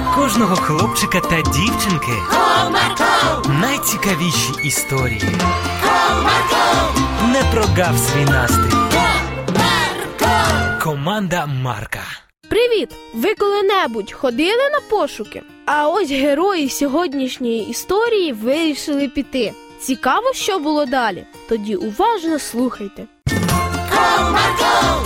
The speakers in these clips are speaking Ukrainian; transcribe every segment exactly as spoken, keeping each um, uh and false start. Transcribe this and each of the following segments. для кожного хлопчика та дівчинки. О, Марко! Найцікавіші історії. О, Марко! Не прогав свій настрій. О, Марко! Команда Марка. Привіт! Ви коли-небудь ходили на пошуки? А ось герої сьогоднішньої історії вирішили піти. Цікаво, що було далі? Тоді уважно слухайте. О, Марко!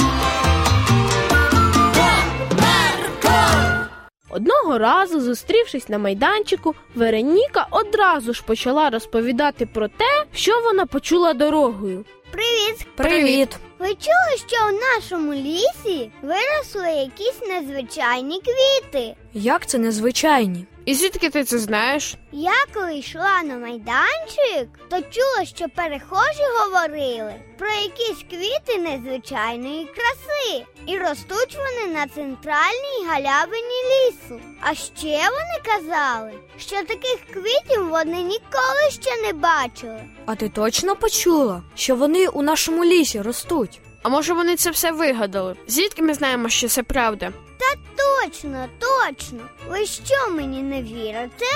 Одного разу, зустрівшись на майданчику, Вероніка одразу ж почала розповідати про те, що вона почула дорогою. Привіт! Привіт! Ви чули, що в нашому лісі виросли якісь незвичайні квіти? Як це незвичайні? І звідки ти це знаєш? Я коли йшла на майданчик, то чула, що перехожі говорили про якісь квіти незвичайної краси. І ростуть вони на центральній галявині лісу. А ще вони казали, що таких квітів вони ніколи ще не бачили. А ти точно почула, що вони у нашому лісі ростуть? А може вони це все вигадали? Звідки ми знаємо, що це правда? Та точно, точно. Ви що, мені не вірите?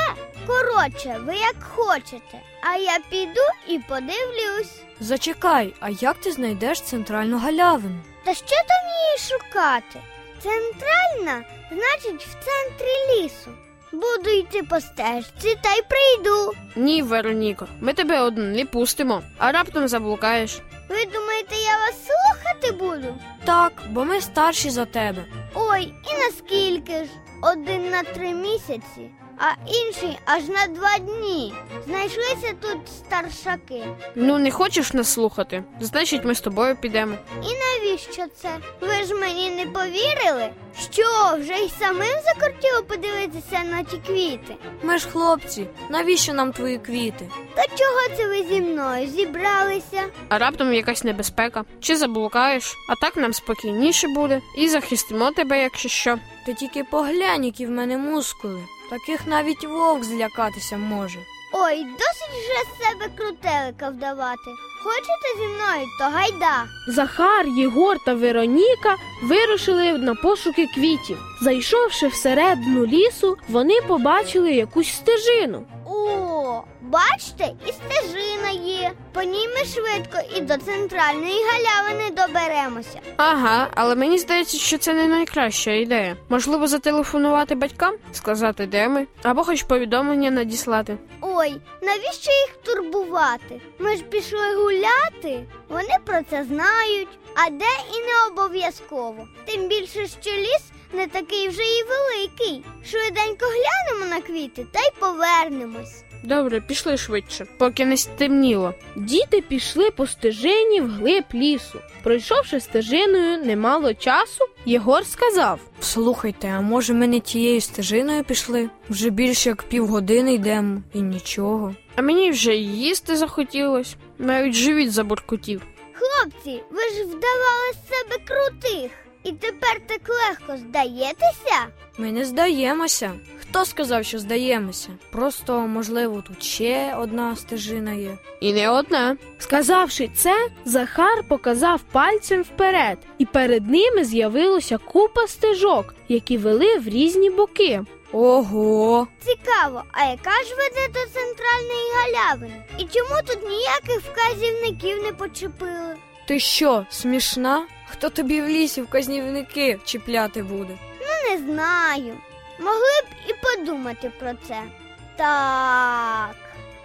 Коротше, ви як хочете. А я піду і подивлюсь. Зачекай, а як ти знайдеш центральну галявину? Та що там її шукати? Центральна, значить, в центрі лісу. Буду йти по стежці та й прийду. Ні, Вероніко, ми тебе одну не пустимо, а раптом заблукаєш. Ви думаєте, я вас слухати буду? Так, бо ми старші за тебе. Ой, і наскільки ж? Один на три місяці, а інший аж на два дні. Знайшлися тут старшаки. Ну, не хочеш нас слухати? Значить, ми з тобою підемо. І навіщо це? Ви ж мені не повірили? Що, вже й самим закортіло подивитися на ті квіти? Ми ж хлопці, навіщо нам твої квіти? Та чого це ви зі мною зібралися? А раптом якась небезпека. Чи заблукаєш, а так нам спокійніше буде. І захистимо тебе, якщо що. Ти тільки поглянь, які в мене мускули. Таких навіть вовк злякатися може. Ой, досить вже з себе крутелика вдавати. Хочете зі мною, то гайда. Захар, Єгор та Вероніка вирушили на пошуки квітів. Зайшовши всередину лісу, вони побачили якусь стежину. О, бачите, і стежина є. По ній ми швидко і до центральної галявини доберемося. Ага, але мені здається, що це не найкраща ідея. Можливо, зателефонувати батькам, сказати, де ми, або хоч повідомлення надіслати. Ой, навіщо їх турбувати? Ми ж пішли гуляти, вони про це знають. А де і не обов'язково. Тим більше, що ліс не такий вже і великий. Швиденько глянемо на квіти та й повернемось. Добре, пішли швидше, поки не стемніло. Діти пішли по стежині вглиб лісу. Пройшовши стежиною немало часу, Єгор сказав: «Слухайте, а може ми не тією стежиною пішли? Вже більше як півгодини йдемо, і нічого». А мені вже і їсти захотілось, навіть живіт забуркотів. Хлопці, ви ж вдавали з себе крутих. І тепер так легко здаєтеся? Ми не здаємося. Хто сказав, що здаємося? Просто, можливо, тут ще одна стежина є. І не одна. Сказавши це, Захар показав пальцем вперед. І перед ними з'явилася купа стежок, які вели в різні боки. Ого! Цікаво, а яка ж веде до центральної галявини? І чому тут ніяких вказівників не почепили? Ти що, смішна? Хто тобі в лісі вказівники чіпляти буде? Ну, не знаю. Могли б і подумати про це. Так,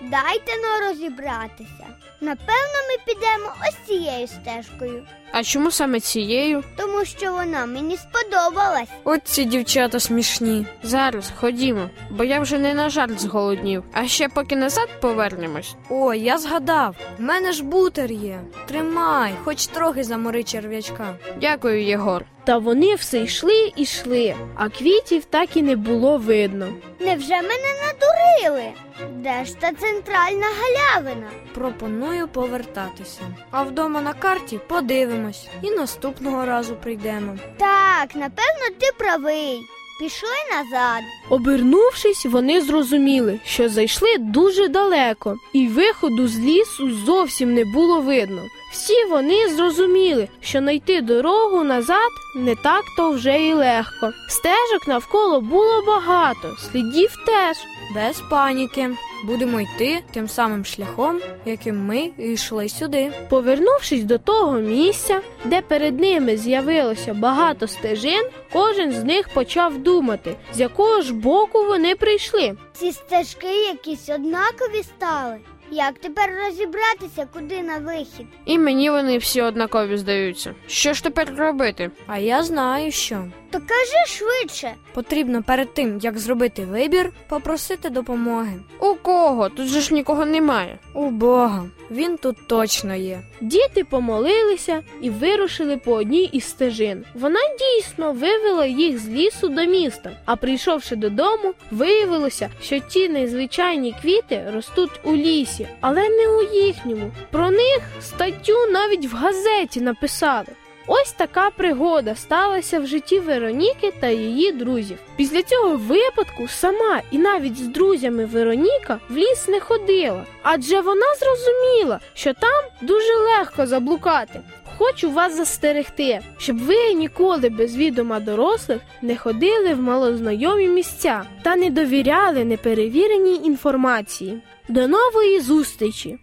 дайте но розібратися. Напевно, ми підемо ось цією стежкою. А чому саме цією? Тому що вона мені сподобалась. От ці дівчата смішні. Зараз ходімо, бо я вже не на жарт зголоднів. А ще поки назад повернемось. О, я згадав, в мене ж бутер є. Тримай, хоч трохи замори черв'ячка. Дякую, Єгор. Та вони все йшли і йшли, а квітів так і не було видно. Невже мене надурили? Де ж та центральна галявина? Пропоную повертатися. А вдома на карті подивимось і наступного разу прийдемо. Так, напевно, ти правий. Пішли назад. Обернувшись, вони зрозуміли, що зайшли дуже далеко, і виходу з лісу зовсім не було видно. Всі вони зрозуміли, що знайти дорогу назад не так-то вже і легко. Стежок навколо було багато, слідів теж. Без паніки. Будемо йти тим самим шляхом, яким ми йшли сюди. Повернувшись до того місця, де перед ними з'явилося багато стежин, кожен з них почав думати, з якого ж боку вони прийшли. Ці стежки якісь однакові стали. Як тепер розібратися, куди на вихід? І мені вони всі однакові здаються. Що ж тепер робити? А я знаю, що. То кажи швидше. Потрібно перед тим, як зробити вибір, попросити допомоги. У кого? Тут же ж нікого немає. У Бога. Він тут точно є. Діти помолилися і вирушили по одній із стежин. Вона дійсно вивела їх з лісу до міста. А прийшовши додому, виявилося, що ті незвичайні квіти ростуть у лісі, але не у їхньому. Про них статтю навіть в газеті написали. Ось така пригода сталася в житті Вероніки та її друзів. Після цього випадку сама і навіть з друзями Вероніка в ліс не ходила, адже вона зрозуміла, що там дуже легко заблукати. Хочу вас застерегти, щоб ви ніколи без відома дорослих не ходили в малознайомі місця та не довіряли неперевіреній інформації. До нової зустрічі!